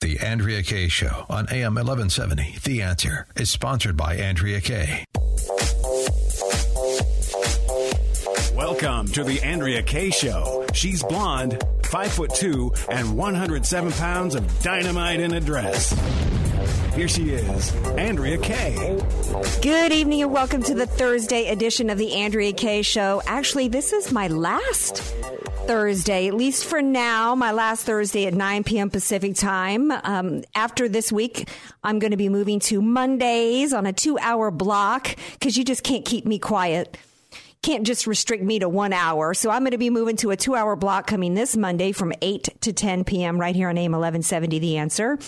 The Andrea Kaye Show on AM 1170. The Answer is sponsored by Andrea Kaye. Welcome to the Andrea Kaye Show. She's blonde, 5'2", and 107 pounds of dynamite in a dress. Here she is, Andrea Kaye. Good evening and welcome to the Thursday edition of the Andrea Kaye Show. Actually, this is my last Thursday, at least for now, my last Thursday at 9 p.m. Pacific time. After this week, I'm going to be moving to Mondays on a 2-hour block because you just can't keep me quiet. Can't just restrict me to 1 hour. So I'm going to be moving to a 2-hour block coming this Monday from 8 to 10 p.m. right here on AM 1170, The Answer.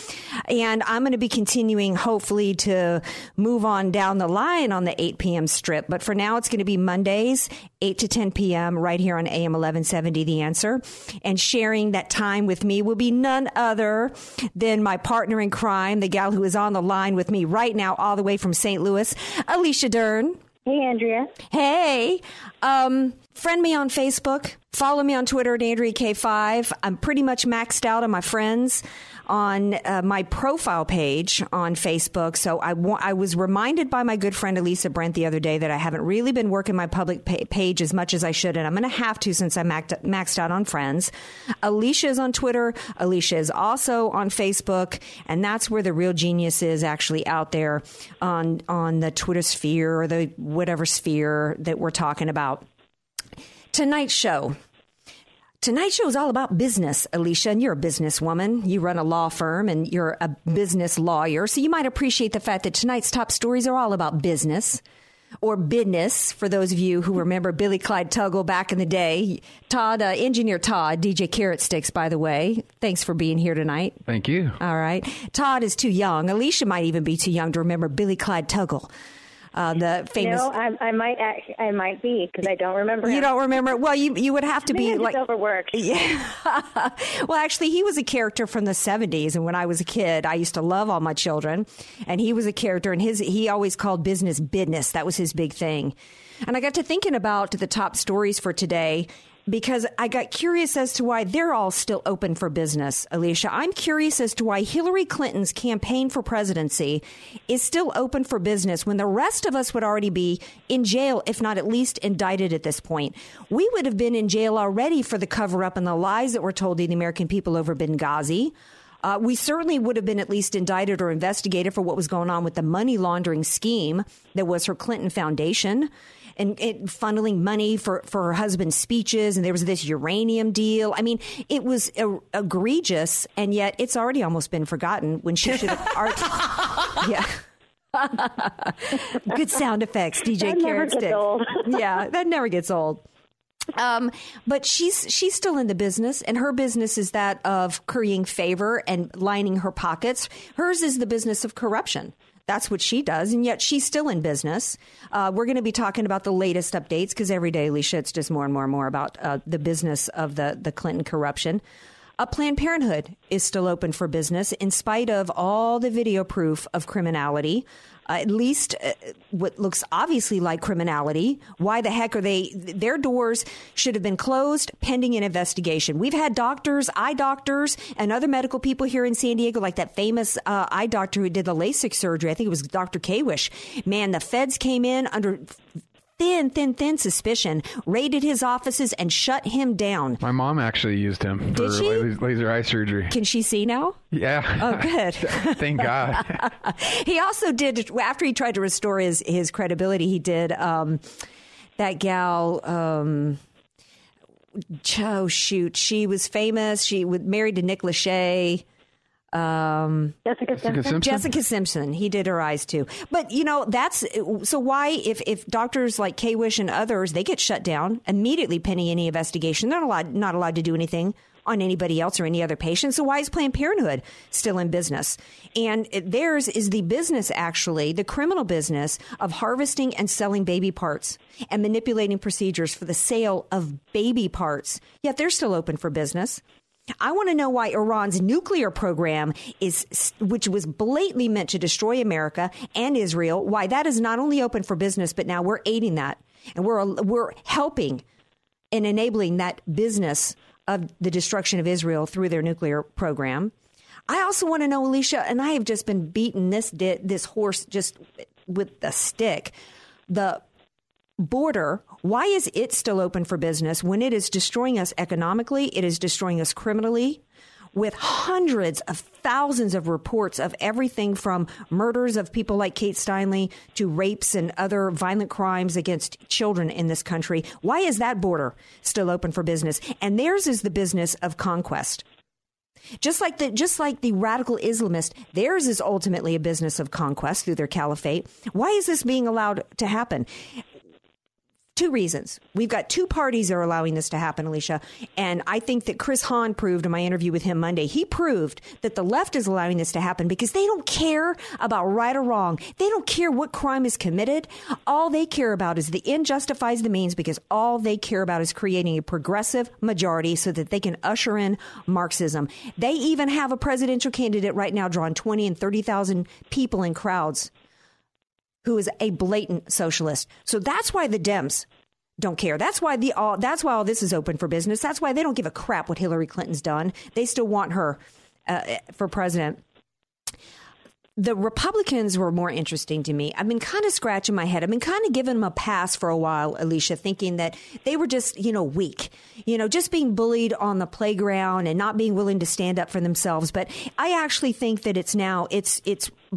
And I'm going to be continuing, hopefully, to move on down the line on the 8 p.m. strip. But for now, it's going to be Mondays, 8 to 10 p.m. right here on AM 1170, The Answer. And sharing that time with me will be none other than my partner in crime, the gal who is on the line with me right now, all the way from St. Louis, Alicia Dern. Hey, Andrea. Hey. Friend me on Facebook. Follow me on Twitter at Andrea K5. I'm pretty much maxed out on my friends on my profile page on Facebook. So I was reminded by my good friend Elisa Brent the other day that I haven't really been working my public page as much as I should. And I'm going to have to since I maxed out on friends. Alicia is on Twitter. Alicia is also on Facebook. And that's where the real genius is actually out there on the Twitter sphere or the whatever sphere that we're talking about. Tonight's show is all about business, Alicia, and you're a businesswoman. You run a law firm and you're a business lawyer, so you might appreciate the fact that tonight's top stories are all about business or bidness. For those of you who remember Billy Clyde Tuggle back in the day, Todd, Engineer Todd, DJ Carrot Sticks, by the way. Thanks for being here tonight. Thank you. All right. Todd is too young. Alicia might even be too young to remember Billy Clyde Tuggle. The famous. No, I might be because I don't remember. You don't remember? Well, you would have to be like overworked. Yeah. Well, actually, he was a character from the 70s, and when I was a kid, I used to love all my children, and he was a character, and he always called business. That was his big thing, and I got to thinking about the top stories for today because I got curious as to why they're all still open for business, Alicia. I'm curious as to why Hillary Clinton's campaign for presidency is still open for business when the rest of us would already be in jail, if not at least indicted at this point. We would have been in jail already for the cover-up and the lies that were told to the American people over Benghazi. We certainly would have been at least indicted or investigated for what was going on with the money laundering scheme that was her Clinton Foundation. And funneling money for her husband's speeches. And there was this uranium deal. I mean, it was egregious. And yet it's already almost been forgotten when she should have. Yeah. Good sound effects, DJ Carrot Stick. Yeah, that never gets old. But she's still in the business, and her business is that of currying favor and lining her pockets. Hers is the business of corruption. That's what she does, and yet she's still in business. We're going to be talking about the latest updates because every day, Alicia, it's just more and more and more about the business of the Clinton corruption. Planned Parenthood is still open for business in spite of all the video proof of criminality, at least what looks obviously like criminality. Why the heck are they? Their doors should have been closed pending an investigation. We've had doctors, eye doctors, and other medical people here in San Diego, like that famous eye doctor who did the LASIK surgery. I think it was Dr. Kawesch. Man, the feds came in under thin suspicion, raided his offices, and shut him down. My mom actually used him for laser eye surgery. Can she see now? Yeah. Oh, good. Thank God. He also did, after he tried to restore his credibility, he did that gal... oh, shoot. She was famous. She was married to Nick Lachey. Jessica Simpson. Jessica Simpson. He did her eyes too. But, you know, that's so why if doctors like Kawesch and others, they get shut down immediately pending any investigation. They're not allowed to do anything. on anybody else or any other patient. So why is Planned Parenthood still in business? And theirs is the business, actually, the criminal business of harvesting and selling baby parts and manipulating procedures for the sale of baby parts. Yet they're still open for business. I want to know why Iran's nuclear program, which was blatantly meant to destroy America and Israel, why that is not only open for business, but now we're aiding that. And we're helping and enabling that business of the destruction of Israel through their nuclear program. I also want to know, Alicia, and I have just been beating this horse just with a stick, the border. Why is it still open for business when it is destroying us economically? It is destroying us criminally, with hundreds of thousands of reports of everything from murders of people like Kate Steinle to rapes and other violent crimes against children in this country. Why is that border still open for business? And theirs is the business of conquest. Just like the radical Islamist, theirs is ultimately a business of conquest through their caliphate. Why is this being allowed to happen? Two reasons. We've got two parties that are allowing this to happen, Alicia. And I think that Chris Hahn proved in my interview with him Monday, he proved that the left is allowing this to happen because they don't care about right or wrong. They don't care what crime is committed. All they care about is the end justifies the means, because all they care about is creating a progressive majority so that they can usher in Marxism. They even have a presidential candidate right now drawing 20 and 30,000 people in crowds, who is a blatant socialist. So that's why the Dems don't care. That's why all this is open for business. That's why they don't give a crap what Hillary Clinton's done. They still want her for president. The Republicans were more interesting to me. I've been kind of scratching my head. I've been kind of giving them a pass for a while, Alicia, thinking that they were just, weak, just being bullied on the playground and not being willing to stand up for themselves. But I actually think that it's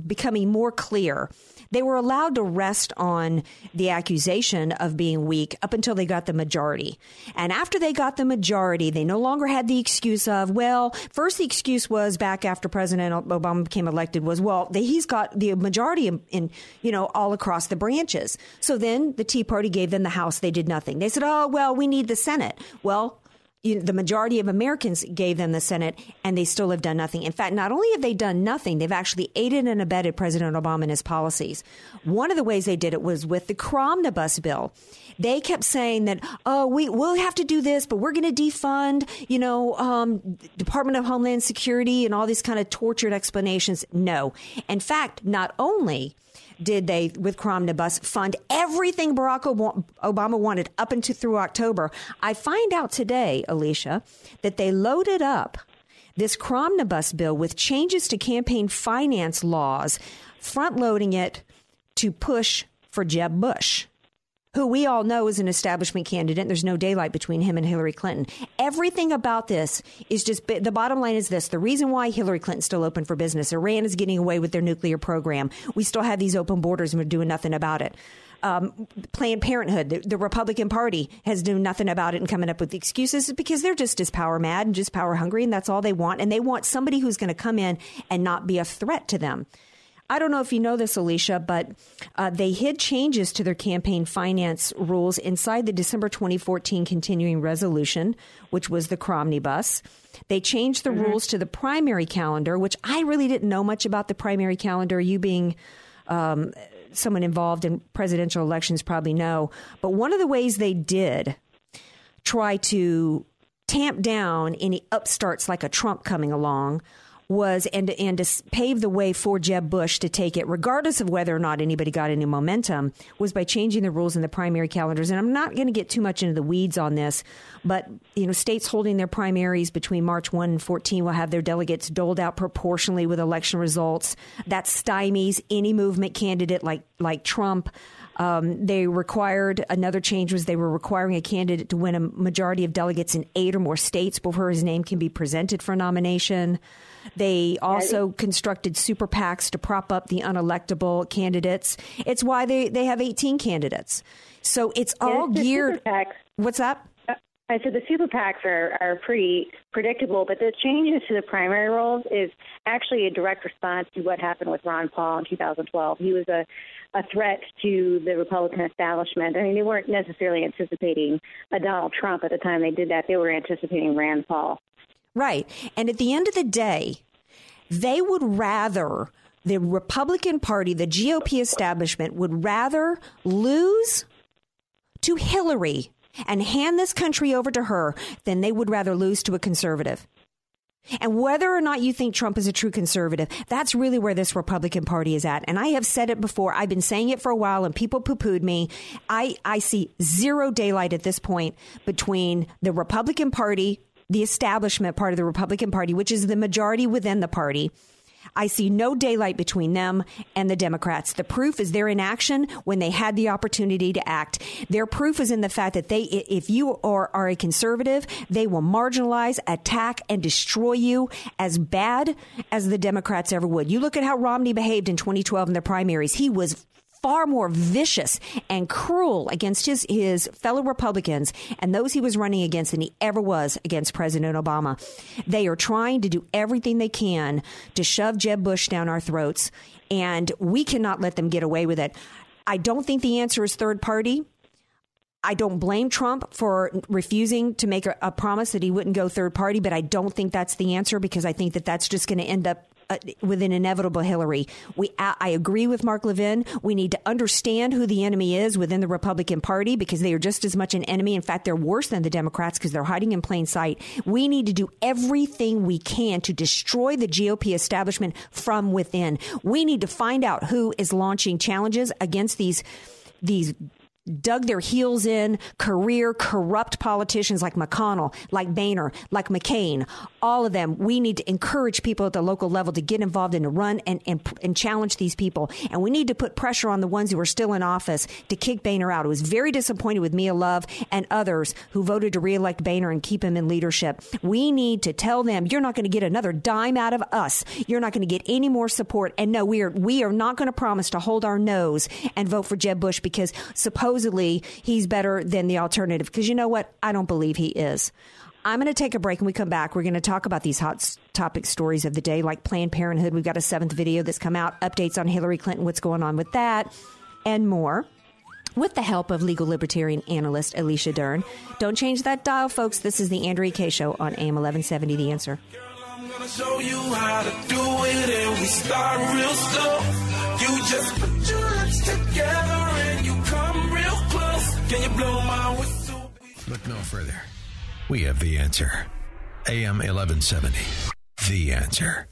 becoming more clear. They were allowed to rest on the accusation of being weak up until they got the majority. And after they got the majority, they no longer had the excuse of, well, first the excuse was back after President Obama became elected was, well, he's got the majority in all across the branches. So then the Tea Party gave them the House. They did nothing. They said, oh, well, we need the Senate. Well, the majority of Americans gave them the Senate, and they still have done nothing. In fact, not only have they done nothing, they've actually aided and abetted President Obama and his policies. One of the ways they did it was with the Cromnibus bill. They kept saying that, oh, we'll have to do this, but we're going to defund, Department of Homeland Security and all these kind of tortured explanations. No. In fact, not only did they, with Cromnibus, fund everything Barack Obama wanted up and through October. I find out today, Alicia, that they loaded up this Cromnibus bill with changes to campaign finance laws, front-loading it to push for Jeb Bush, who we all know is an establishment candidate. There's no daylight between him and Hillary Clinton. Everything about this is just, the bottom line is this. The reason why Hillary Clinton's still open for business. Iran is getting away with their nuclear program. We still have these open borders and we're doing nothing about it. Planned Parenthood, the Republican Party has done nothing about it and coming up with excuses because they're just as power mad and just power hungry. And that's all they want. And they want somebody who's going to come in and not be a threat to them. I don't know if you know this, Alicia, but they hid changes to their campaign finance rules inside the December 2014 continuing resolution, which was the Cromnibus. They changed the rules to the primary calendar, which I really didn't know much about the primary calendar. You being someone involved in presidential elections probably know. But one of the ways they did try to tamp down any upstarts like a Trump coming along was and to pave the way for Jeb Bush to take it, regardless of whether or not anybody got any momentum, was by changing the rules in the primary calendars. And I'm not going to get too much into the weeds on this, but states holding their primaries between March 1 and 14 will have their delegates doled out proportionally with election results. That stymies any movement candidate like Trump. They required, another change was they were requiring a candidate to win a majority of delegates in 8 or more states before his name can be presented for nomination. They also constructed super PACs to prop up the unelectable candidates. It's why they have 18 candidates. So it's all geared. What's up? I said the super PACs are pretty predictable, but the changes to the primary rules is actually a direct response to what happened with Ron Paul in 2012. He was a threat to the Republican establishment. I mean, they weren't necessarily anticipating a Donald Trump at the time they did that. They were anticipating Rand Paul. Right. And at the end of the day, they would rather, the Republican Party, the GOP establishment would rather lose to Hillary and hand this country over to her than they would rather lose to a conservative. And whether or not you think Trump is a true conservative, that's really where this Republican Party is at. And I have said it before. I've been saying it for a while and people poo-pooed me. I see zero daylight at this point between the Republican Party, the establishment part of the Republican Party, which is the majority within the party. I see no daylight between them and the Democrats. The proof is their inaction when they had the opportunity to act. Their proof is in the fact that if you are a conservative, they will marginalize, attack, and destroy you as bad as the Democrats ever would. You look at how Romney behaved in 2012 in the primaries. He was far more vicious and cruel against his fellow Republicans and those he was running against than he ever was against President Obama. They are trying to do everything they can to shove Jeb Bush down our throats, and we cannot let them get away with it. I don't think the answer is third party. I don't blame Trump for refusing to make a promise that he wouldn't go third party, but I don't think that's the answer because I think that that's just going to end up with an inevitable Hillary. I agree with Mark Levin. We need to understand who the enemy is within the Republican Party because they are just as much an enemy. In fact, they're worse than the Democrats because they're hiding in plain sight. We need to do everything we can to destroy the GOP establishment from within. We need to find out who is launching challenges against these dug their heels in career corrupt politicians like McConnell, like Boehner, like McCain, all of them. We need to encourage people at the local level to get involved and to run and challenge these people. And we need to put pressure on the ones who are still in office to kick Boehner out. I was very disappointed with Mia Love and others who voted to reelect Boehner and keep him in leadership. We need to tell them, you're not going to get another dime out of us. You're not going to get any more support. And no, we are not going to promise to hold our nose and vote for Jeb Bush because supposedly he's better than the alternative, because you know what? I don't believe he is. I'm going to take a break. When we come back, we're going to talk about these hot topic stories of the day, like Planned Parenthood. We've got a 7th video that's come out, updates on Hillary Clinton, what's going on with that, and more, with the help of legal libertarian analyst Alicia Dern. Don't change that dial, folks. This is the Andrea Kaye Show on AM 1170, The Answer. Girl, I'm going to show you how to do it, and we start real slow. You just put your lips together and you come real close. Can you blow my whistle? Look no further. We have the answer. AM 1170. The Answer.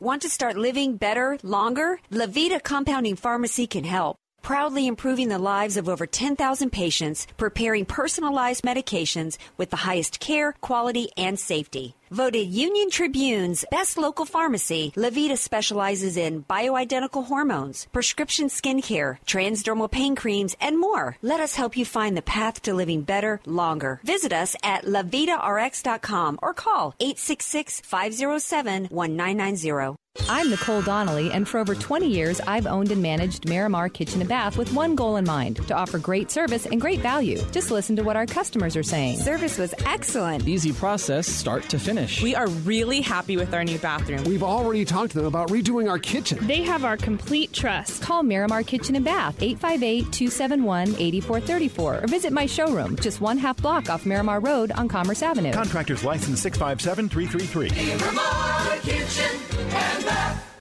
Want to start living better, longer? Levita Compounding Pharmacy can help. Proudly improving the lives of over 10,000 patients, preparing personalized medications with the highest care, quality, and safety. Voted Union Tribune's best local pharmacy, Levita specializes in bioidentical hormones, prescription skincare, transdermal pain creams, and more. Let us help you find the path to living better, longer. Visit us at LevitaRx.com or call 866-507-1990. I'm Nicole Donnelly, and for over 20 years, I've owned and managed Miramar Kitchen and Bath with one goal in mind, to offer great service and great value. Just listen to what our customers are saying. Service was excellent. Easy process, start to finish. We are really happy with our new bathroom. We've already talked to them about redoing our kitchen. They have our complete trust. Call Miramar Kitchen and Bath, 858-271-8434, or visit my showroom, just one half block off Miramar Road on Commerce Avenue. Contractor's license 657333. Miramar Kitchen and Bath.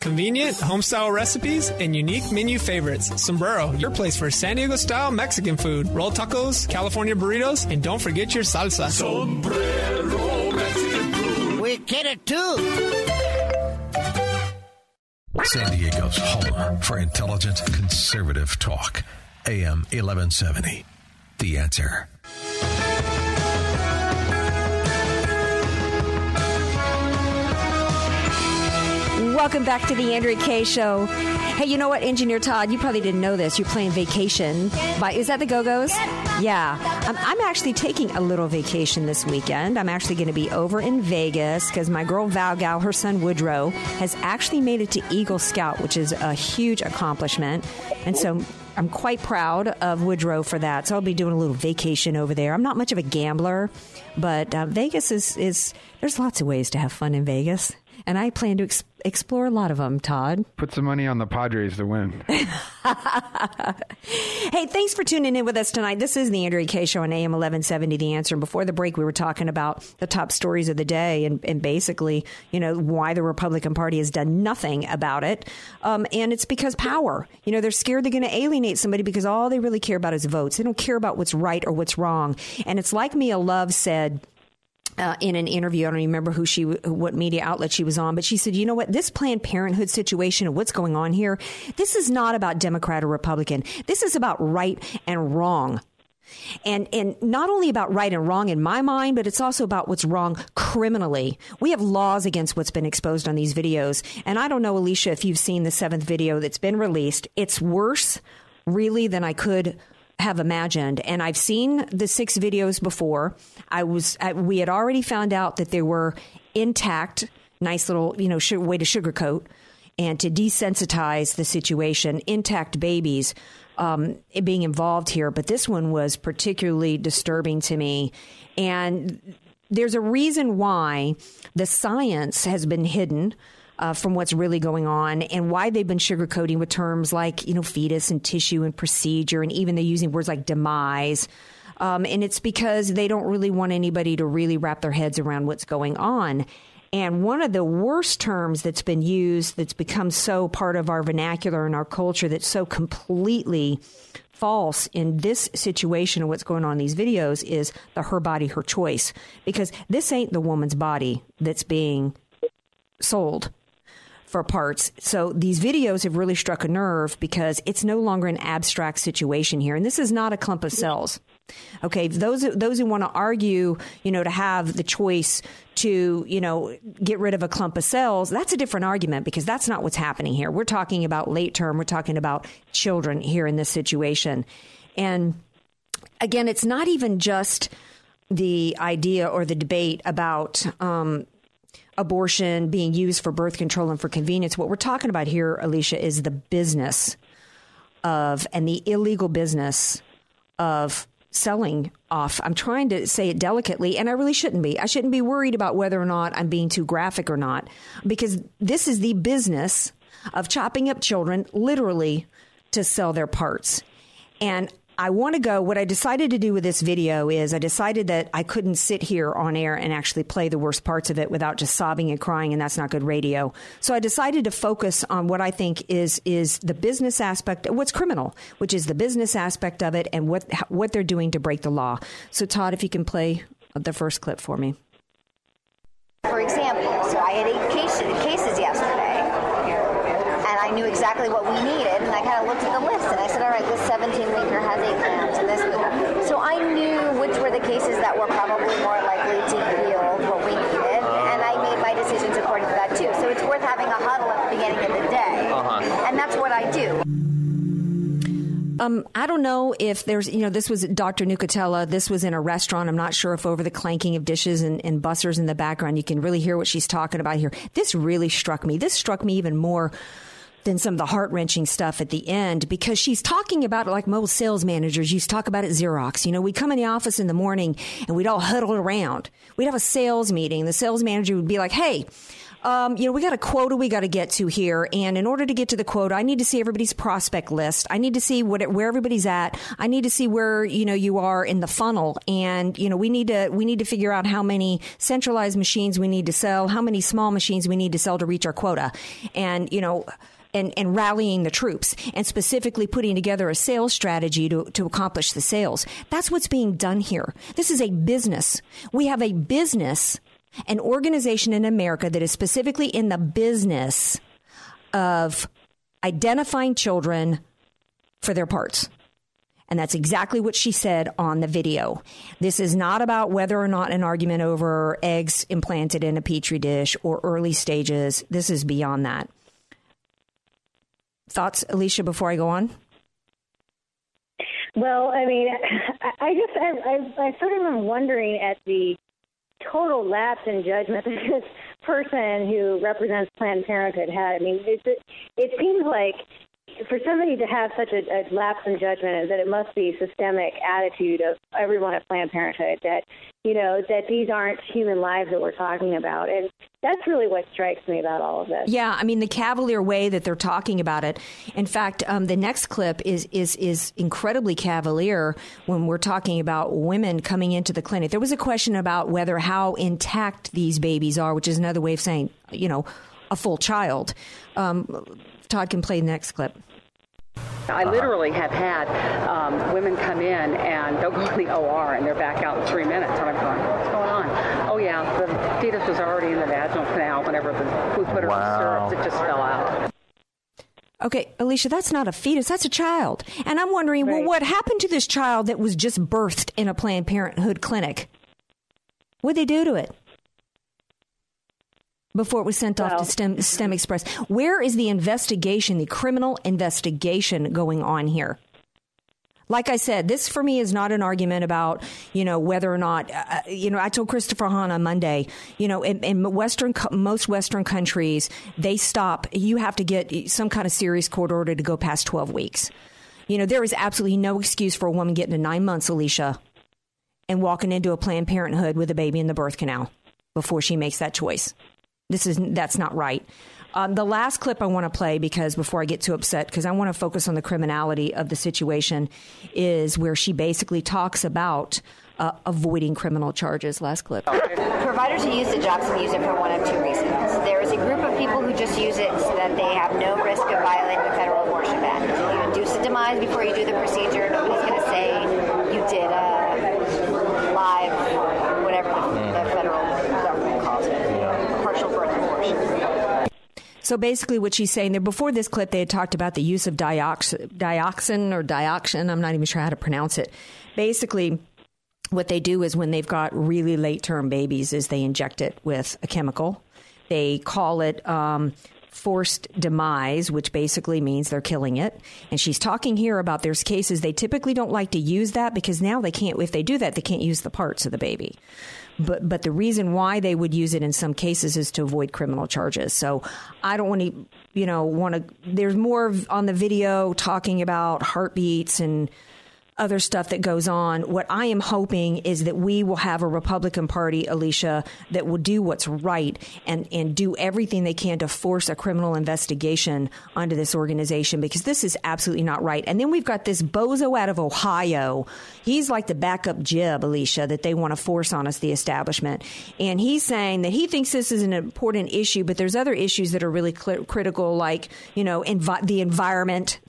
Convenient home-style recipes and unique menu favorites. Sombrero, your place for San Diego-style Mexican food. Roll tacos, California burritos, and don't forget your salsa. Sombrero Mexican food. We get it, too. San Diego's home for intelligent, conservative talk. AM 1170. The Answer. Welcome back to the Andrea Kaye Show. Hey, you know what, Engineer Todd? You probably didn't know this. You're playing Vacation. Is that the Go-Go's? Yeah. I'm actually taking a little vacation this weekend. I'm actually going to be over in Vegas because my girl Val Gal, her son Woodrow, has actually made it to Eagle Scout, which is a huge accomplishment. And so I'm quite proud of Woodrow for that. So I'll be doing a little vacation over there. I'm not much of a gambler, but Vegas is there's lots of ways to have fun in Vegas. And I plan to explore a lot of them, Todd. Put some money on the Padres to win. Hey, thanks for tuning in with us tonight. This is the Andrea Kaye Show on AM 1170, The Answer. And before the break, we were talking about the top stories of the day and basically, you know, why the Republican Party has done nothing about it. And it's because power. You know, they're scared they're going to alienate somebody because all they really care about is votes. They don't care about what's right or what's wrong. And it's like Mia Love said, in an interview, I don't remember what media outlet she was on, but she said, you know what, this Planned Parenthood situation and what's going on here, this is not about Democrat or Republican. This is about right and wrong. And not only about right and wrong in my mind, but it's also about what's wrong criminally. We have laws against what's been exposed on these videos. And I don't know, Alicia, if you've seen the 7th video that's been released. It's worse, really, than I could have imagined. And I've seen the 6 videos before. We had already found out that they were intact. Nice little, you know, way to sugarcoat and to desensitize the situation. Intact babies being involved here. But this one was particularly disturbing to me. And there's a reason why the science has been hidden from what's really going on and why they've been sugarcoating with terms like, you know, fetus and tissue and procedure. And even they're using words like demise. And it's because they don't really want anybody to really wrap their heads around what's going on. And one of the worst terms that's been used, that's become so part of our vernacular and our culture, that's so completely false in this situation and what's going on in these videos, is the her body, her choice. Because this ain't the woman's body that's being sold for parts. So these videos have really struck a nerve because it's no longer an abstract situation here. And this is not a clump of cells. OK, those who want to argue, you know, to have the choice to, you know, get rid of a clump of cells, that's a different argument, because that's not what's happening here. We're talking about late term. We're talking about children here in this situation. And again, it's not even just the idea or the debate about abortion being used for birth control and for convenience. What we're talking about here, Alicia, is the business of, and the illegal business of, selling off. I'm trying to say it delicately, and I really shouldn't be. I shouldn't be worried about whether or not I'm being too graphic or not, because this is the business of chopping up children, literally, to sell their parts. And I want to go, what I decided to do with this video is I decided that I couldn't sit here on air and actually play the worst parts of it without just sobbing and crying, and that's not good radio. So I decided to focus on what I think is the business aspect, what's criminal, which is the business aspect of it and what they're doing to break the law. So Todd, if you can play the first clip for me. For example, so I had 8 cases yesterday, and I knew exactly what we needed, and I kind of looked at the list, and I said, all right, this 17-weeker has 8 grams, and this week. So I knew which were the cases that were probably more likely to yield what we needed, and I made my decisions according to that, too. So it's worth having a huddle at the beginning of the day, and that's what I do. I don't know if there's, you know, this was Dr. Nucatella. This was in a restaurant. I'm not sure if over the clanking of dishes and bussers in the background, you can really hear what she's talking about here. This really struck me. This struck me even more than some of the heart-wrenching stuff at the end, because she's talking about it like most sales managers used to talk about at Xerox. You know, we'd come in the office in the morning and we'd all huddle around. We'd have a sales meeting. The sales manager would be like, hey, you know, we got a quota we got to get to here. And in order to get to the quota, I need to see everybody's prospect list. I need to see where everybody's at. I need to see where, you know, you are in the funnel. And, you know, we need to figure out how many centralized machines we need to sell, how many small machines we need to sell to reach our quota. And, you know, and rallying the troops and specifically putting together a sales strategy to accomplish the sales. That's what's being done here. This is a business. We have a business, an organization in America that is specifically in the business of identifying children for their parts. And that's exactly what she said on the video. This is not about whether or not an argument over eggs implanted in a petri dish or early stages. This is beyond that. Thoughts, Alicia, before I go on? Well, I mean, I sort of am wondering at the total lapse in judgment that this person who represents Planned Parenthood had. I mean, it seems like For somebody to have such a lapse in judgment, that it must be systemic attitude of everyone at Planned Parenthood that, you know, that these aren't human lives that we're talking about. And that's really what strikes me about all of this. Yeah, I mean, the cavalier way that they're talking about it. In fact, the next clip is incredibly cavalier when we're talking about women coming into the clinic. There was a question about whether how intact these babies are, which is another way of saying, you know, a full child. Todd can play the next clip. I literally have had women come in and they'll go to the OR and they're back out in 3 minutes. And I'm going, what's going on? Oh, yeah, the fetus was already in the vaginal canal whenever we put her in syrups. It just fell out. Okay, Alicia, that's not a fetus. That's a child. And I'm wondering, right. Well, what happened to this child that was just birthed in a Planned Parenthood clinic? What'd they do to it? Before it was sent off to STEM Express. Where is the investigation, the criminal investigation going on here? Like I said, this for me is not an argument about, you know, whether or not, you know, I told Christopher Hahn on Monday, you know, most Western countries, they stop. You have to get some kind of serious court order to go past 12 weeks. You know, there is absolutely no excuse for a woman getting to 9 months, Alicia, and walking into a Planned Parenthood with a baby in the birth canal before she makes that choice. That's not right. The last clip I want to play, because before I get too upset, because I want to focus on the criminality of the situation, is where she basically talks about avoiding criminal charges. Last clip. Providers who use the Johnson use it for one of two reasons. There is a group of people who just use it so that they have no risk of violating the federal abortion act. You induce a demise before you do the procedure. Nobody's going to say you did a live or whatever the federal government calls it. So basically what she's saying there, before this clip, they had talked about the use of dioxin. I'm not even sure how to pronounce it. Basically, what they do is when they've got really late-term babies is they inject it with a chemical. They call it forced demise, which basically means they're killing it. And she's talking here about there's cases they typically don't like to use that because now they can't, if they do that, they can't use the parts of the baby. But the reason why they would use it in some cases is to avoid criminal charges. So I don't want to, there's more on the video talking about heartbeats and other stuff that goes on. What I am hoping is that we will have a Republican Party, Alicia, that will do what's right and do everything they can to force a criminal investigation onto this organization, because this is absolutely not right. And then we've got this bozo out of Ohio. He's like the backup Jeb, Alicia, that they want to force on us, the establishment. And he's saying that he thinks this is an important issue, but there's other issues that are really critical, like, you know, the environment,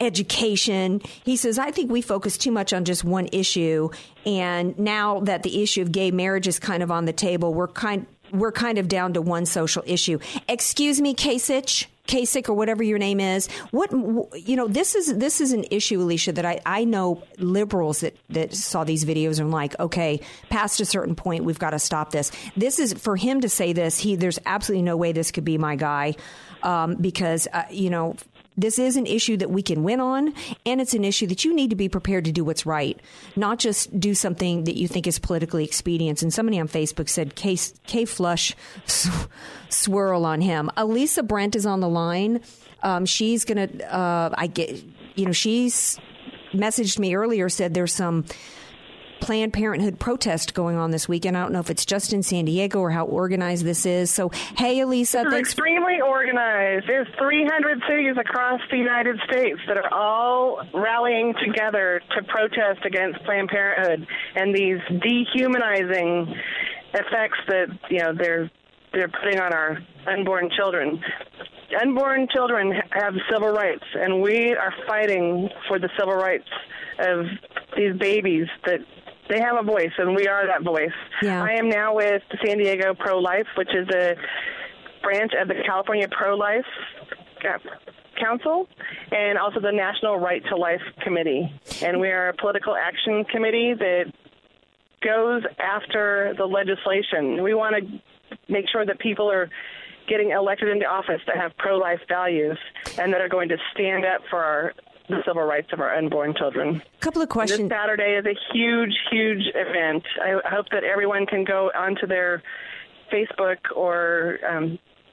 education. He says, I think we focus too much on just one issue. And now that the issue of gay marriage is kind of on the table, we're kind of down to one social issue. Excuse me, Kasich or whatever your name is. What, you know, this is an issue, Alicia, that I know liberals that saw these videos and like, okay, past a certain point, we've got to stop this. This is for him to say this. There's absolutely no way this could be my guy, because, you know, this is an issue that we can win on, and it's an issue that you need to be prepared to do what's right, not just do something that you think is politically expedient. And somebody on Facebook said, K flush, swirl on him. Elisa Brent is on the line. She's going to, she's messaged me earlier, said there's some Planned Parenthood protest going on this weekend. I don't know if it's just in San Diego or how organized this is. So, hey, Elisa. It's extremely organized. There's 300 cities across the United States that are all rallying together to protest against Planned Parenthood and these dehumanizing effects that, you know, they're putting on our unborn children. Unborn children have civil rights, and we are fighting for the civil rights of these babies, that they have a voice, and we are that voice. Yeah. I am now with the San Diego Pro-Life, which is a branch of the California Pro-Life Council, and also the National Right to Life Committee. And we are a political action committee that goes after the legislation. We want to make sure that people are getting elected into office that have pro-life values and that are going to stand up for the civil rights of our unborn children. A couple of questions. And this Saturday is a huge, huge event. I hope that everyone can go onto their Facebook or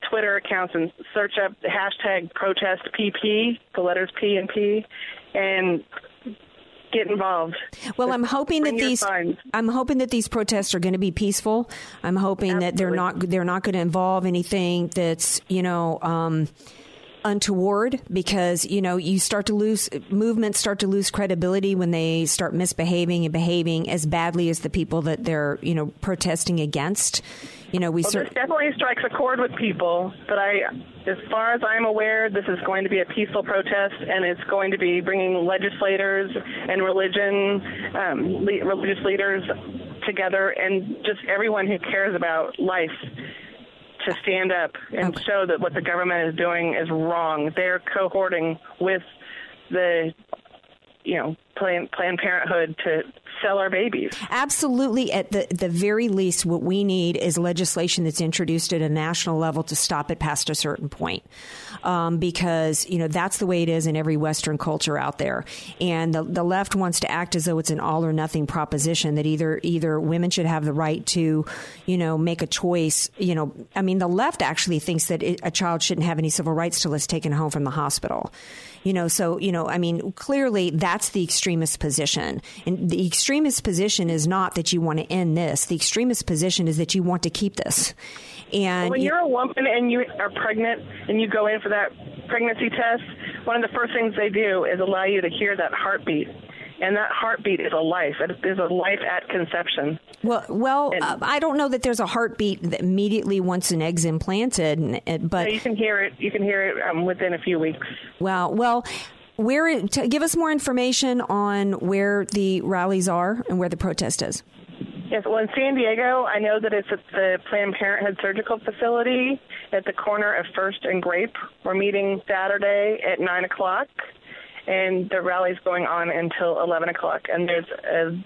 Twitter accounts and search up the hashtag protest PP, the letters P and P, and get involved. Well, I'm hoping that these protests are going to be peaceful. I'm hoping that they're not going to involve anything that's, untoward, because, you start to lose movements start to lose credibility when they start misbehaving and behaving as badly as the people that they're, protesting against. This definitely strikes a chord with people, but as far as I'm aware, this is going to be a peaceful protest, and it's going to be bringing legislators and religious leaders together, and just everyone who cares about life, to stand up and show that what the government is doing is wrong. They're cohorting with the, Planned Parenthood to sell our babies. Absolutely. At the very least, what we need is legislation that's introduced at a national level to stop it past a certain point, because, that's the way it is in every Western culture out there. And the left wants to act as though it's an all or nothing proposition, that either women should have the right to, make a choice. The left actually thinks that a child shouldn't have any civil rights till it's taken home from the hospital. Clearly that's the extremist position. And the extremist position is not that you want to end this. The extremist position is that you want to keep this. And when you're a woman and you are pregnant and you go in for that pregnancy test, one of the first things they do is allow you to hear that heartbeat. And that heartbeat is a life. It is a life at conception. Well, I don't know that there's a heartbeat that immediately once an egg's implanted, but you can hear it. You can hear it within a few weeks. Well, give us more information on where the rallies are and where the protest is. Yes, well, in San Diego, I know that it's at the Planned Parenthood Surgical Facility at the corner of First and Grape. We're meeting Saturday at 9 o'clock. And the rally's going on until 11 o'clock. And there's a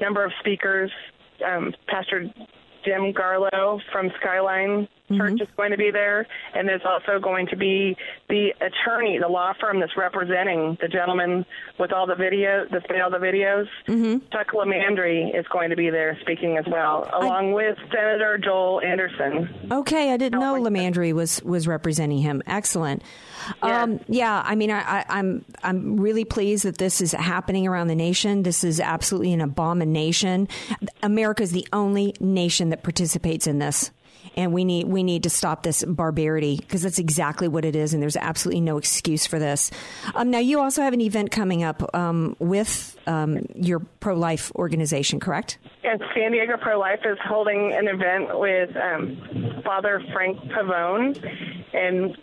number of speakers. Pastor Jim Garlow from Skyline Church is going to be there. And there's also going to be the attorney, the law firm that's representing the gentleman with all the videos, that's made all the videos. Mm-hmm. Chuck Lamandry is going to be there speaking as well, along with Senator Joel Anderson. Okay, I didn't know Lamandry was representing him. Excellent. Yeah. I'm really pleased that this is happening around the nation. This is absolutely an abomination. America is the only nation that participates in this. And we need to stop this barbarity, because that's exactly what it is. And there's absolutely no excuse for this. Now, you also have an event coming up with your pro-life organization, correct? And San Diego Pro-Life is holding an event with Father Frank Pavone, and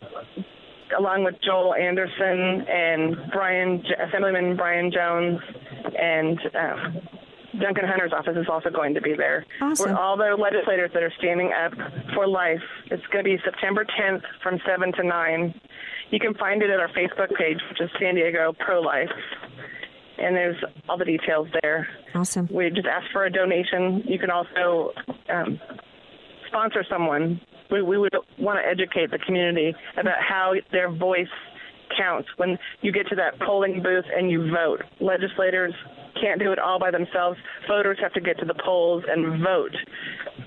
along with Joel Anderson and Assemblyman Brian Jones, and Duncan Hunter's office is also going to be there. Awesome. All the legislators that are standing up for life. It's going to be September 10th from 7 to 9. You can find it at our Facebook page, which is San Diego Pro-Life. And there's all the details there. Awesome. We just ask for a donation. You can also sponsor someone. We would want to educate the community about how their voice counts when you get to that polling booth and you vote. Legislators can't do it all by themselves. Voters have to get to the polls and vote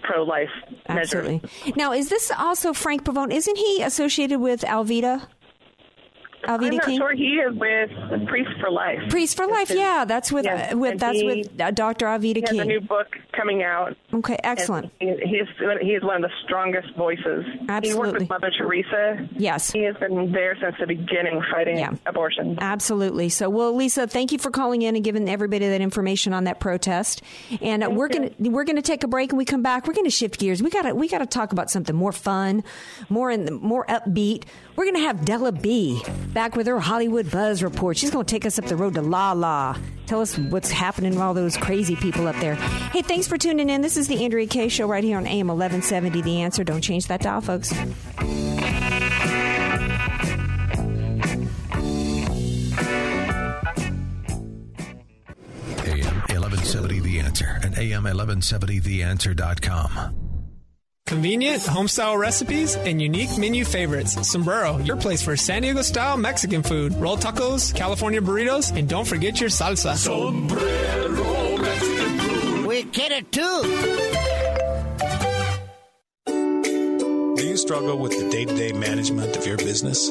pro-life measures. Absolutely. Now, is this also Frank Pavone? Isn't he associated with Alveda? I'm not sure. He is with Priests for Life. Priests for Life, yeah. That's with Dr. Alveda Kaye. He has a new book coming out. Okay, excellent. He is one of the strongest voices. Absolutely. He worked with Mother Teresa. Yes. He has been there since the beginning fighting abortion. Absolutely. So, well, Lisa, thank you for calling in and giving everybody that information on that protest. And we're going to take a break, and we come back. We're going to shift gears. We got to talk about something more fun, more upbeat. We're going to have Della B back with her Hollywood Buzz report. She's going to take us up the road to La La. Tell us what's happening with all those crazy people up there. Hey, thanks for tuning in. This is the Andrea Kaye Show right here on AM 1170, The Answer. Don't change that dial, folks. AM 1170, The Answer, and AM1170TheAnswer.com. Convenient homestyle recipes and unique menu favorites. Sombrero, your place for San Diego-style Mexican food. Roll tacos, California burritos, and don't forget your salsa. Sombrero Mexican food. We get it, too. struggle with the day-to-day management of your business?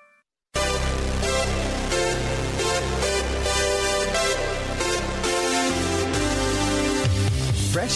Fresh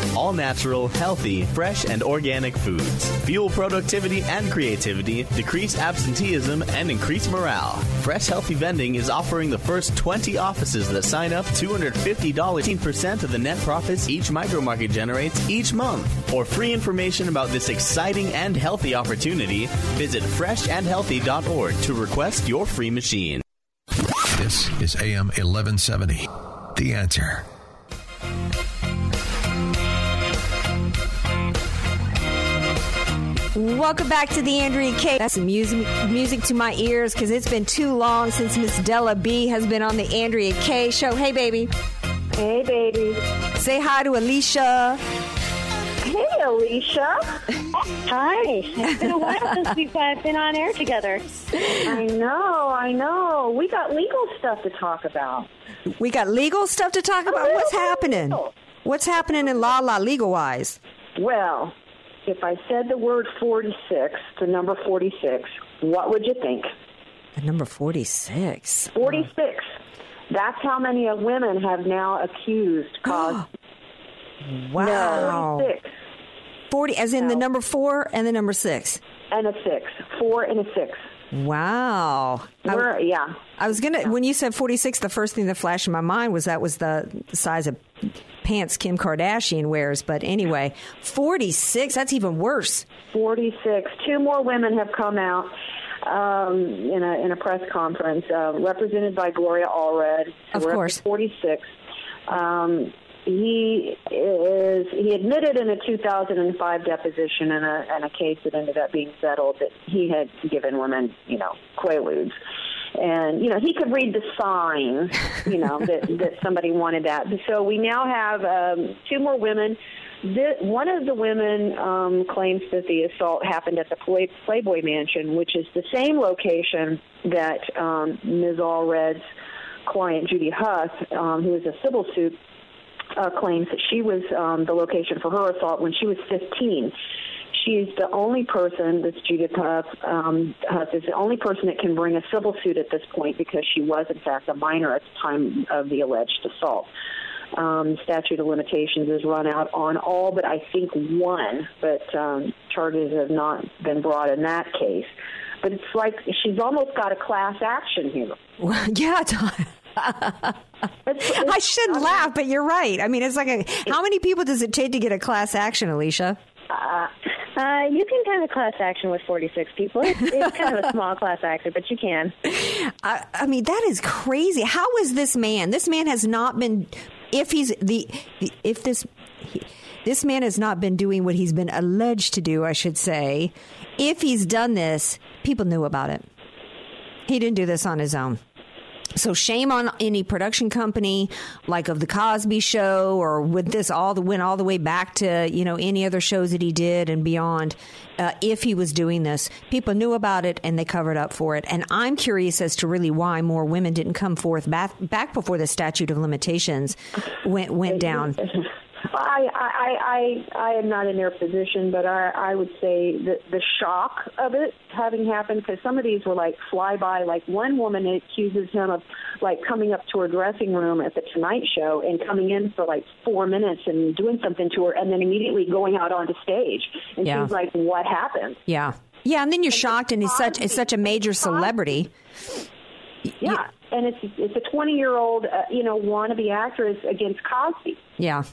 All natural, healthy, fresh, and organic foods. Fuel productivity and creativity, decrease absenteeism, and increase morale. Fresh Healthy Vending is offering the first 20 offices that sign up $250, 15% of the net profits each micromarket generates each month. For free information about this exciting and healthy opportunity, visit freshandhealthy.org to request your free machine. This is AM 1170, The Answer. Welcome back to the Andrea Kaye. That's some music to my ears because it's been too long since Miss Della B has been on the Andrea Kaye show. Hey, baby. Hey, baby. Say hi to Alicia. Hey, Alicia. Hi. It's been a while since we've been on air together. I know. We got legal stuff to talk about. What's happening? Legal. What's happening in La La legal-wise? Well, if I said the word 46, the number 46, what would you think? The number 46? 46. That's how many women have now accused caused. Wow. No, 46. 40, as in the number 4 and the number 6? And a 6. 4 and a 6. Wow. I was going to, when you said 46, the first thing that flashed in my mind was that was the size of pants Kim Kardashian wears. But anyway, 46, that's even worse. 46. Two more women have come out in a press conference, represented by Gloria Allred. Of course. 46. He admitted in a 2005 deposition in a case that ended up being settled that he had given women, quaaludes. And, he could read the signs, that somebody wanted that. So we now have two more women. One of the women claims that the assault happened at the Playboy Mansion, which is the same location that Ms. Allred's client, Judy Huth, who is a civil suit, claims that she was the location for her assault when she was 15. She's the only person, this Judith Huth, is the only person that can bring a civil suit at this point because she was, in fact, a minor at the time of the alleged assault. Statute of limitations is run out on all but, I think, one, but charges have not been brought in that case. But it's like she's almost got a class action here. Well, yeah, I shouldn't laugh, but you're right. I mean, it's like how many people does it take to get a class action, Alicia? You can have a class action with 46 people. It's kind of a small class action, but you can. I mean, that is crazy. How is this man? This man has not been. This man has not been doing what he's been alleged to do, I should say. If he's done this, people knew about it. He didn't do this on his own. So shame on any production company like of The Cosby Show or with this went all the way back to, any other shows that he did and beyond. If he was doing this, people knew about it and they covered up for it. And I'm curious as to really why more women didn't come forth back before the statute of limitations went down. I am not in their position, but I would say that the shock of it having happened, because some of these were like flyby. Like one woman accuses him of like coming up to her dressing room at the Tonight Show and coming in for like 4 minutes and doing something to her, and then immediately going out onto stage. And yeah. She's like, "What happened?" Yeah, yeah. And then you're shocked, and he's such a major celebrity. Yeah, and it's a 20-year-old wannabe actress against Cosby. Yeah.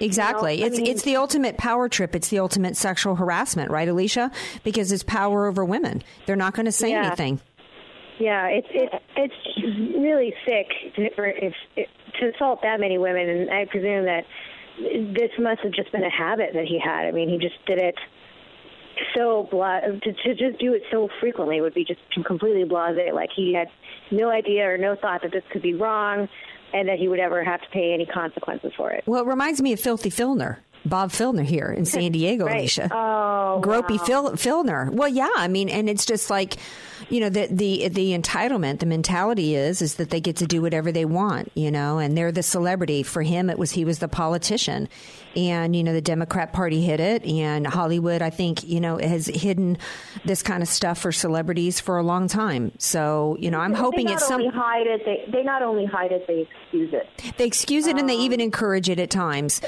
Exactly. You know, it's the ultimate power trip. It's the ultimate sexual harassment, right, Alicia? Because it's power over women. They're not going to say anything. Yeah, it's really sick to assault that many women, and I presume that this must have just been a habit that he had. I mean, he just did it so to just do it so frequently would be just completely blasé. Like he had no idea or no thought that this could be wrong, and that he would ever have to pay any consequences for it. Well, it reminds me of Filthy Filner, Bob Filner here in San Diego, right. Alicia. Oh, Gropey Filner. Well, yeah, I mean, and it's just like, you know, the entitlement, the mentality is that they get to do whatever they want, you know, and they're the celebrity. For him, he was the politician. And, you know, the Democrat Party hid it. And Hollywood, I think, you know, has hidden this kind of stuff for celebrities for a long time. So, you know, I'm hoping it's something. They not only hide it, they excuse it. They excuse it, and they even encourage it at times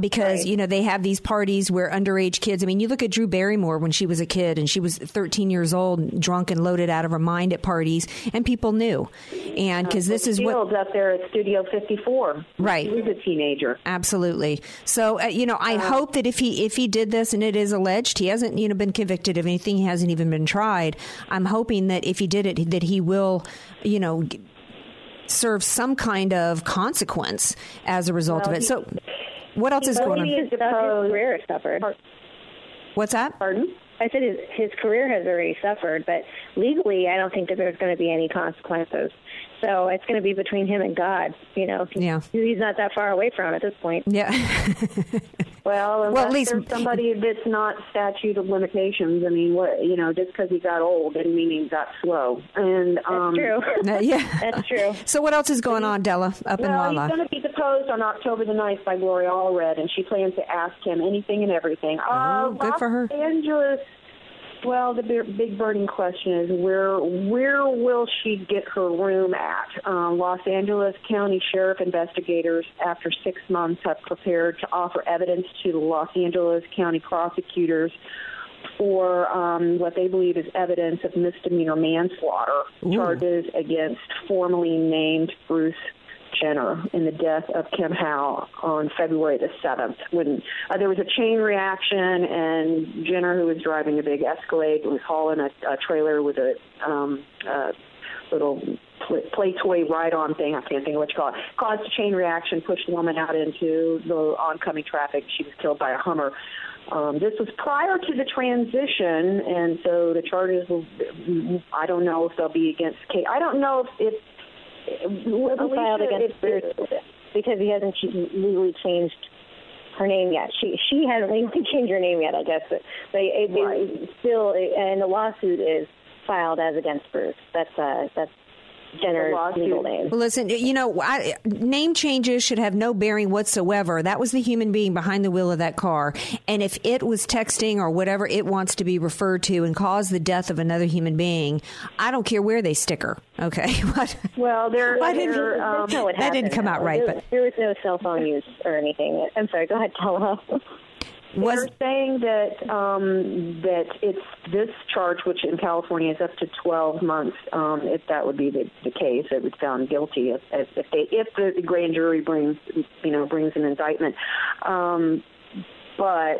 because, right. You know, they have these parties where underage kids. I mean, you look at Drew Barrymore when she was a kid and she was 13 years old, drunk and loaded out of her mind at parties. And people knew. And because this is what. Up there at Studio 54. Right. She was a teenager. Absolutely. So, you know, I hope that if he did this, and it is alleged, he hasn't, you know, been convicted of anything. He hasn't even been tried. I'm hoping that if he did it, that he will, you know, serve some kind of consequence as a result of it. So what else is going on? His career has suffered. What's that? Pardon? I said his career has already suffered, but legally I don't think that there's going to be any consequences. So it's going to be between him and God, you know. He's not that far away from it at this point. Yeah. well, at least there's somebody that's not statute of limitations. I mean, what, you know, just because he got old didn't mean he got slow. And that's true. Yeah, that's true. So what else is going on, Della? Well, he's going to be deposed on October the 9th by Gloria Allred, and she plans to ask him anything and everything. Oh, good for her. Los Angeles. Well, the big burning question is where will she get her room at? Los Angeles County Sheriff investigators, after 6 months, have prepared to offer evidence to the Los Angeles County prosecutors for what they believe is evidence of misdemeanor manslaughter charges against formerly named Bruce Jenner in the death of Kim Howell on February the 7th, when there was a chain reaction, and Jenner, who was driving a big Escalade, was hauling a trailer with a little play toy ride-on thing, I can't think of what you call it, caused a chain reaction, pushed the woman out into the oncoming traffic. She was killed by a Hummer. This was prior to the transition, and so the charges will, I don't know if they'll be against Kate. I don't know if wasn't filed against her because he hasn't legally changed her name yet. She hasn't legally changed her name yet, I guess. But it still, and the lawsuit is filed as against Bruce. That's Jenner's legal name. Well, listen, you know, name changes should have no bearing whatsoever. That was the human being behind the wheel of that car. And if it was texting or whatever it wants to be referred to and caused the death of another human being, I don't care where they stick her. Okay. Well, that didn't come out right. But there was no cell phone use or anything. I'm sorry. Go ahead, Paula. They're saying that it's this charge, which in California is up to 12 months. If that would be the case, it would found guilty if the grand jury brings an indictment. But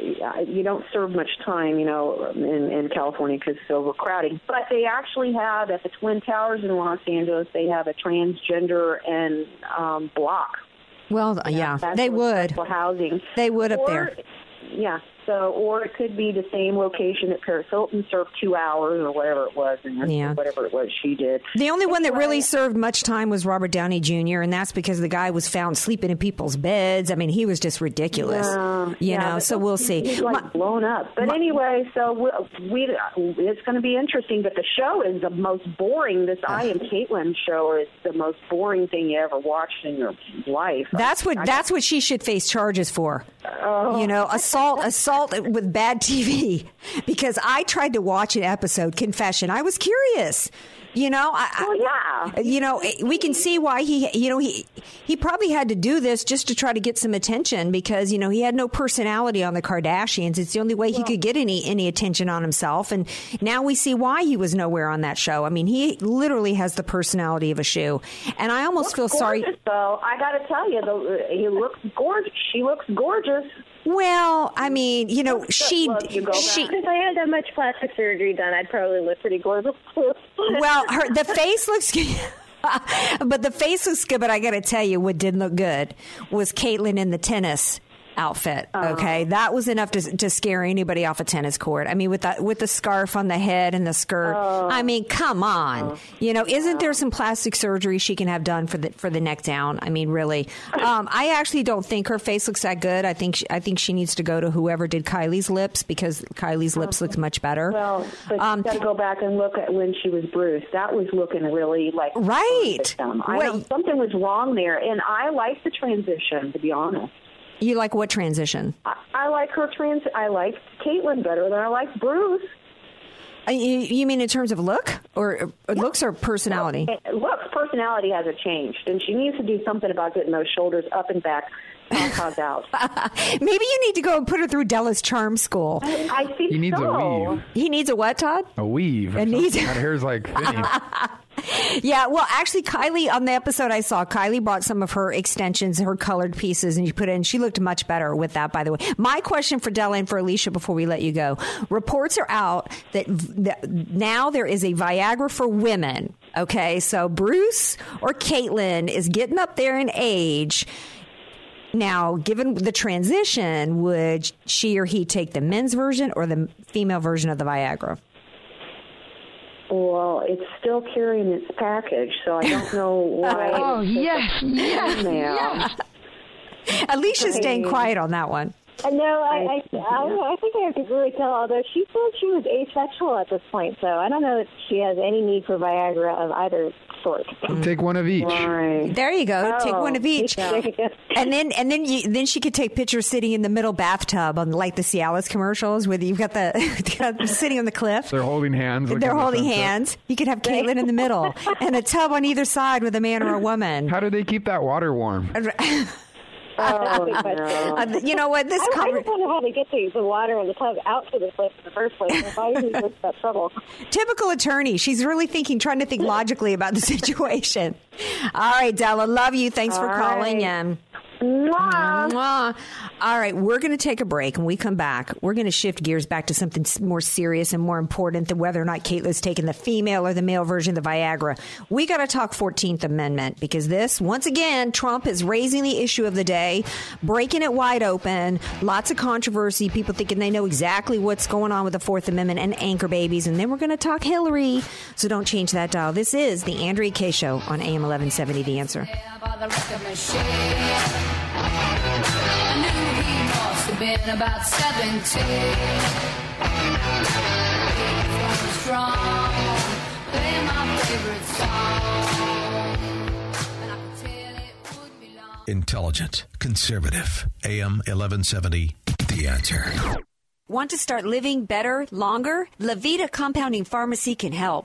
you don't serve much time, you know, in California because it's overcrowding. But they actually have at the Twin Towers in Los Angeles, they have a transgender and block. Well, yeah, they would. Housing. They would up there. Yeah. So, or it could be the same location that Paris Hilton served 2 hours or whatever it was, and whatever it was she did. The only one that really served much time was Robert Downey Jr., and that's because the guy was found sleeping in people's beds. I mean, he was just ridiculous, you know, so we'll see. He's like blown up. But anyway, so it's going to be interesting, but the show is the most boring. This I Am Caitlyn show is the most boring thing you ever watched in your life. That's what she should face charges for, you know, assault. With bad TV, because I tried to watch an episode, confession. I was curious. You know, you know, we can see why he probably had to do this just to try to get some attention, because, you know, he had no personality on the Kardashians. It's the only way he could get any attention on himself. And now we see why he was nowhere on that show. I mean, he literally has the personality of a shoe. And I almost feel sorry. Though, I got to tell you, he looks gorgeous. She looks gorgeous. Well, I mean, you know, she. If I had that much plastic surgery done, I'd probably look pretty gorgeous. Well, the face looks good. But the face looks good. But I got to tell you, what didn't look good was Caitlyn in the tennis outfit. Okay, that was enough to scare anybody off a tennis court. I mean, with the scarf on the head and the skirt. I mean, come on. You know, isn't there some plastic surgery she can have done for the neck down? I mean, really. I actually don't think her face looks that good. I think she needs to go to whoever did Kylie's lips, because Kylie's lips look much better. Well, but you got to go back and look at when she was bruised. That was looking really like right. Something was wrong there, and I like the transition, to be honest. You like what transition? I like her I like Caitlyn better than I like Bruce. You mean in terms of look or looks or personality? Looks, personality hasn't changed, and she needs to do something about getting those shoulders up and back. Out. Maybe you need to go and put her through Della's Charm School. I think he needs a weave. He needs a what, Todd? A weave. That hair's like thinning. Yeah, well, actually, Kylie, on the episode I saw, Kylie brought some of her extensions, her colored pieces, and you put it in. She looked much better with that, by the way. My question for Della and for Alicia before we let you go. Reports are out that now there is a Viagra for women. Okay, so Bruce or Caitlyn is getting up there in age. Now, given the transition, would she or he take the men's version or the female version of the Viagra? Well, it's still carrying its package, so I don't know why. Oh, yes. Alicia's staying quiet on that one. No, I think I have to really tell, although she said she was asexual at this point, so I don't know that she has any need for Viagra of either sort. Take one of each. Right. There you go. Take one of each. And then she could take pictures sitting in the middle bathtub on like the Cialis commercials where you've got the sitting on the cliff. They're holding hands. They're holding hands. You could have Caitlyn in the middle and a tub on either side with a man or a woman. How do they keep that water warm? No. You know what? I just wonder how they get the water and the tub out to the place in the first place. If I didn't get that trouble. Typical attorney. She's really trying to think logically about the situation. All right, Della, love you. Thanks for calling in. Mwah. Mwah. All right, we're going to take a break. When we come back, we're going to shift gears back to something more serious and more important than whether or not Caitlyn's taking the female or the male version of the Viagra. We got to talk 14th Amendment, because this, once again, Trump is raising the issue of the day, breaking it wide open, lots of controversy, people thinking they know exactly what's going on with the 4th Amendment and anchor babies. And then we're going to talk Hillary. So don't change that dial. This is the Andrea Kaye Show on AM 1170, The Answer. I knew he must have been about 17. So strong, play my favorite song, and I could tell it would be long. Intelligent, conservative, AM 1170, The Answer. Want to start living better, longer? Levita Compounding Pharmacy can help.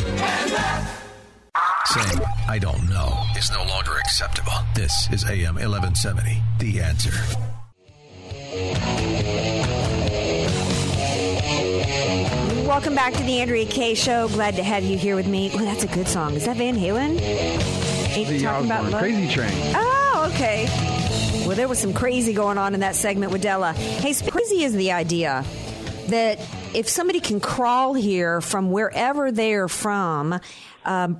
and saying, I don't know, is no longer acceptable. This is AM 1170, The Answer. Welcome back to the Andrea Kaye Show. Glad to have you here with me. Oh, that's a good song. Is that Van Halen? Ain't you talking about love? Crazy Train. Oh, okay. Well, there was some crazy going on in that segment with Della. Hey, crazy is the idea that if somebody can crawl here from wherever they're from,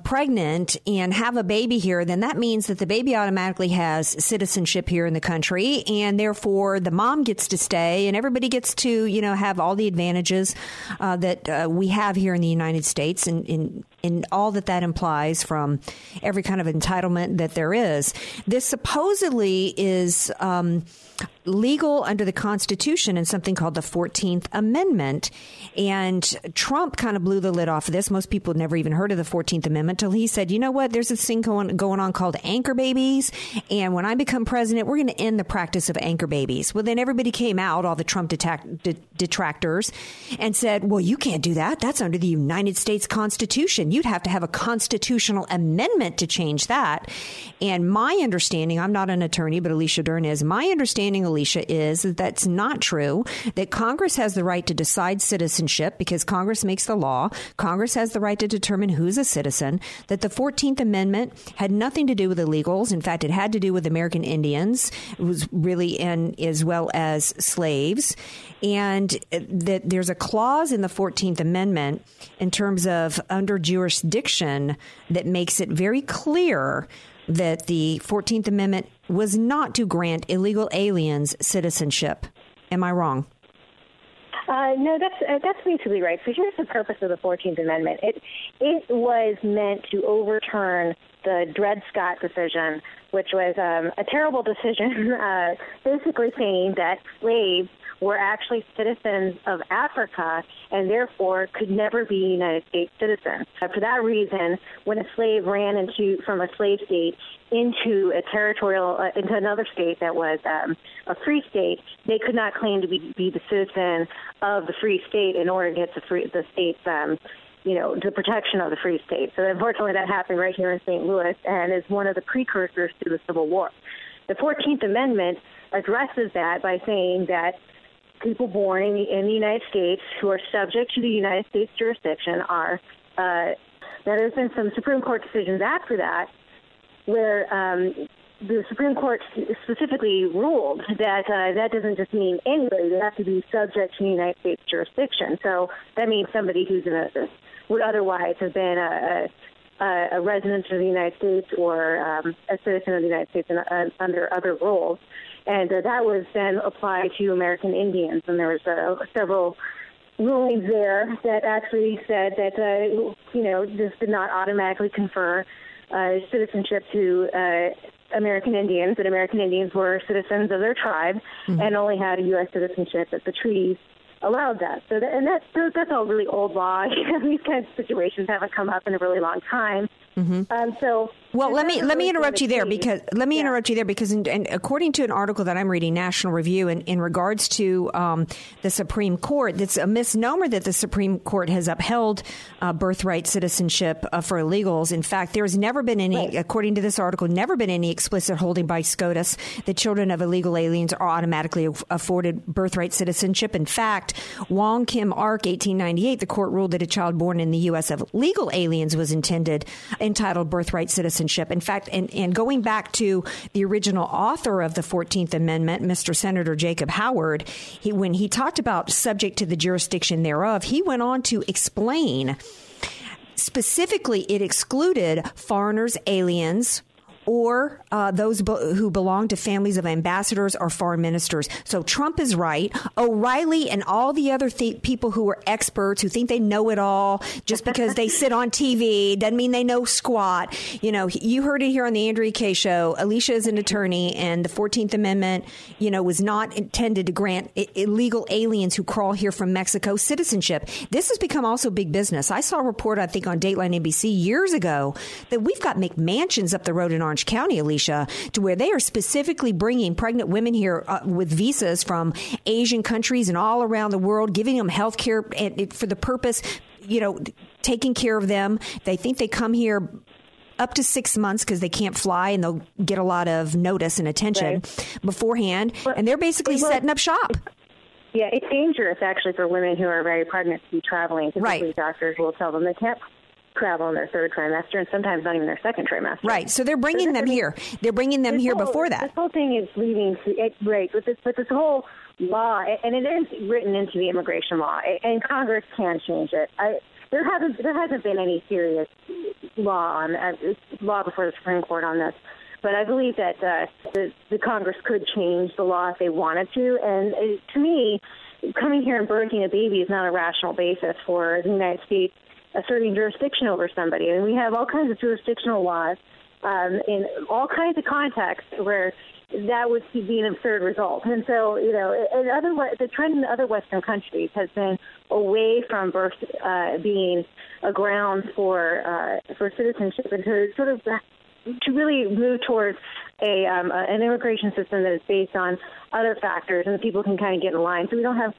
pregnant and have a baby here, then that means that the baby automatically has citizenship here in the country, and therefore the mom gets to stay, and everybody gets to, you know, have all the advantages that we have here in the United States, and in all that that implies from every kind of entitlement that there is. This supposedly is legal under the Constitution in something called the 14th Amendment. And Trump kind of blew the lid off of this. Most people had never even heard of the 14th Amendment till he said, you know what, there's this thing going on called anchor babies. And when I become president, we're going to end the practice of anchor babies. Well, then everybody came out, all the Trump detractors, and said, well, you can't do that. That's under the United States Constitution. You'd have to have a constitutional amendment to change that. And my understanding, I'm not an attorney, but Alicia Dern is, my understanding, Alicia, is that that's not true, that Congress has the right to decide citizenship because Congress makes the law. Congress has the right to determine who's a citizen, that the 14th Amendment had nothing to do with illegals. In fact, it had to do with American Indians. It was really in, as well as slaves. And that there's a clause in the 14th Amendment in terms of under jurisdiction that makes it very clear that the 14th Amendment was not to grant illegal aliens citizenship. Am I wrong? No, that's basically right. So here's the purpose of the 14th Amendment. It was meant to overturn the Dred Scott decision, which was a terrible decision, basically saying that slaves were actually citizens of Africa and therefore could never be United States citizens. For that reason, when a slave ran from a slave state into a territorial, into another state that was a free state, they could not claim to be the citizen of the free state in order to get the state's, the protection of the free state. So unfortunately, that happened right here in St. Louis and is one of the precursors to the Civil War. The 14th Amendment addresses that by saying that people born in the United States who are subject to the United States jurisdiction are, now there's been some Supreme Court decisions after that where the Supreme Court specifically ruled that that doesn't just mean anybody. They have to be subject to the United States jurisdiction. So that means somebody who's would otherwise have been a resident of the United States or a citizen of the United States under other rules. And that was then applied to American Indians. And there was several rulings there that actually said that, this did not automatically confer citizenship to American Indians, that American Indians were citizens of their tribe and only had a U.S. citizenship if the treaties allowed that. So that's all really old law. These kinds of situations haven't come up in a really long time. Mm-hmm. Let me interrupt you there because and according to an article that I'm reading, National Review, in regards to the Supreme Court, it's a misnomer that the Supreme Court has upheld birthright citizenship for illegals. In fact, there's never been any, according to this article, never been any explicit holding by SCOTUS that children of illegal aliens are automatically afforded birthright citizenship. In fact, Wong Kim Ark, 1898, the court ruled that a child born in the U.S. of legal aliens was entitled birthright citizenship. In fact, and going back to the original author of the 14th Amendment, Mr. Senator Jacob Howard, when he talked about subject to the jurisdiction thereof, he went on to explain specifically it excluded foreigners, aliens, or those who belong to families of ambassadors or foreign ministers. So Trump is right. O'Reilly and all the other people who are experts, who think they know it all just because they sit on TV, doesn't mean they know squat. You know, you heard it here on the Andrea Kaye Show. Alicia is an attorney, and the 14th Amendment, you know, was not intended to grant illegal aliens who crawl here from Mexico citizenship. This has become also big business. I saw a report, I think, on Dateline NBC years ago that we've got McMansions up the road in Orange County, Alicia, to where they are specifically bringing pregnant women here with visas from Asian countries and all around the world, giving them health care for the purpose, you know, taking care of them. They think they come here up to 6 months because they can't fly and they'll get a lot of notice and attention beforehand. Well, and they're basically setting up shop. Yeah, it's dangerous, actually, for women who are very pregnant to be traveling. Typically, doctors will tell them they can't travel in their third trimester and sometimes not even their second trimester. Right. So they're bringing them here. They're bringing them here before that. This whole thing is leading to it. Right. With this whole law, and it is written into the immigration law, and Congress can change it. There hasn't been any serious law before the Supreme Court on this. But I believe that the Congress could change the law if they wanted to. And to me, coming here and birthing a baby is not a rational basis for the United States asserting jurisdiction over somebody. And we have all kinds of jurisdictional laws in all kinds of contexts where that would be an absurd result. And so, you know, the trend in other Western countries has been away from birth being a ground for citizenship and to sort of to really move towards an immigration system that is based on other factors and people can kind of get in line. So we don't have,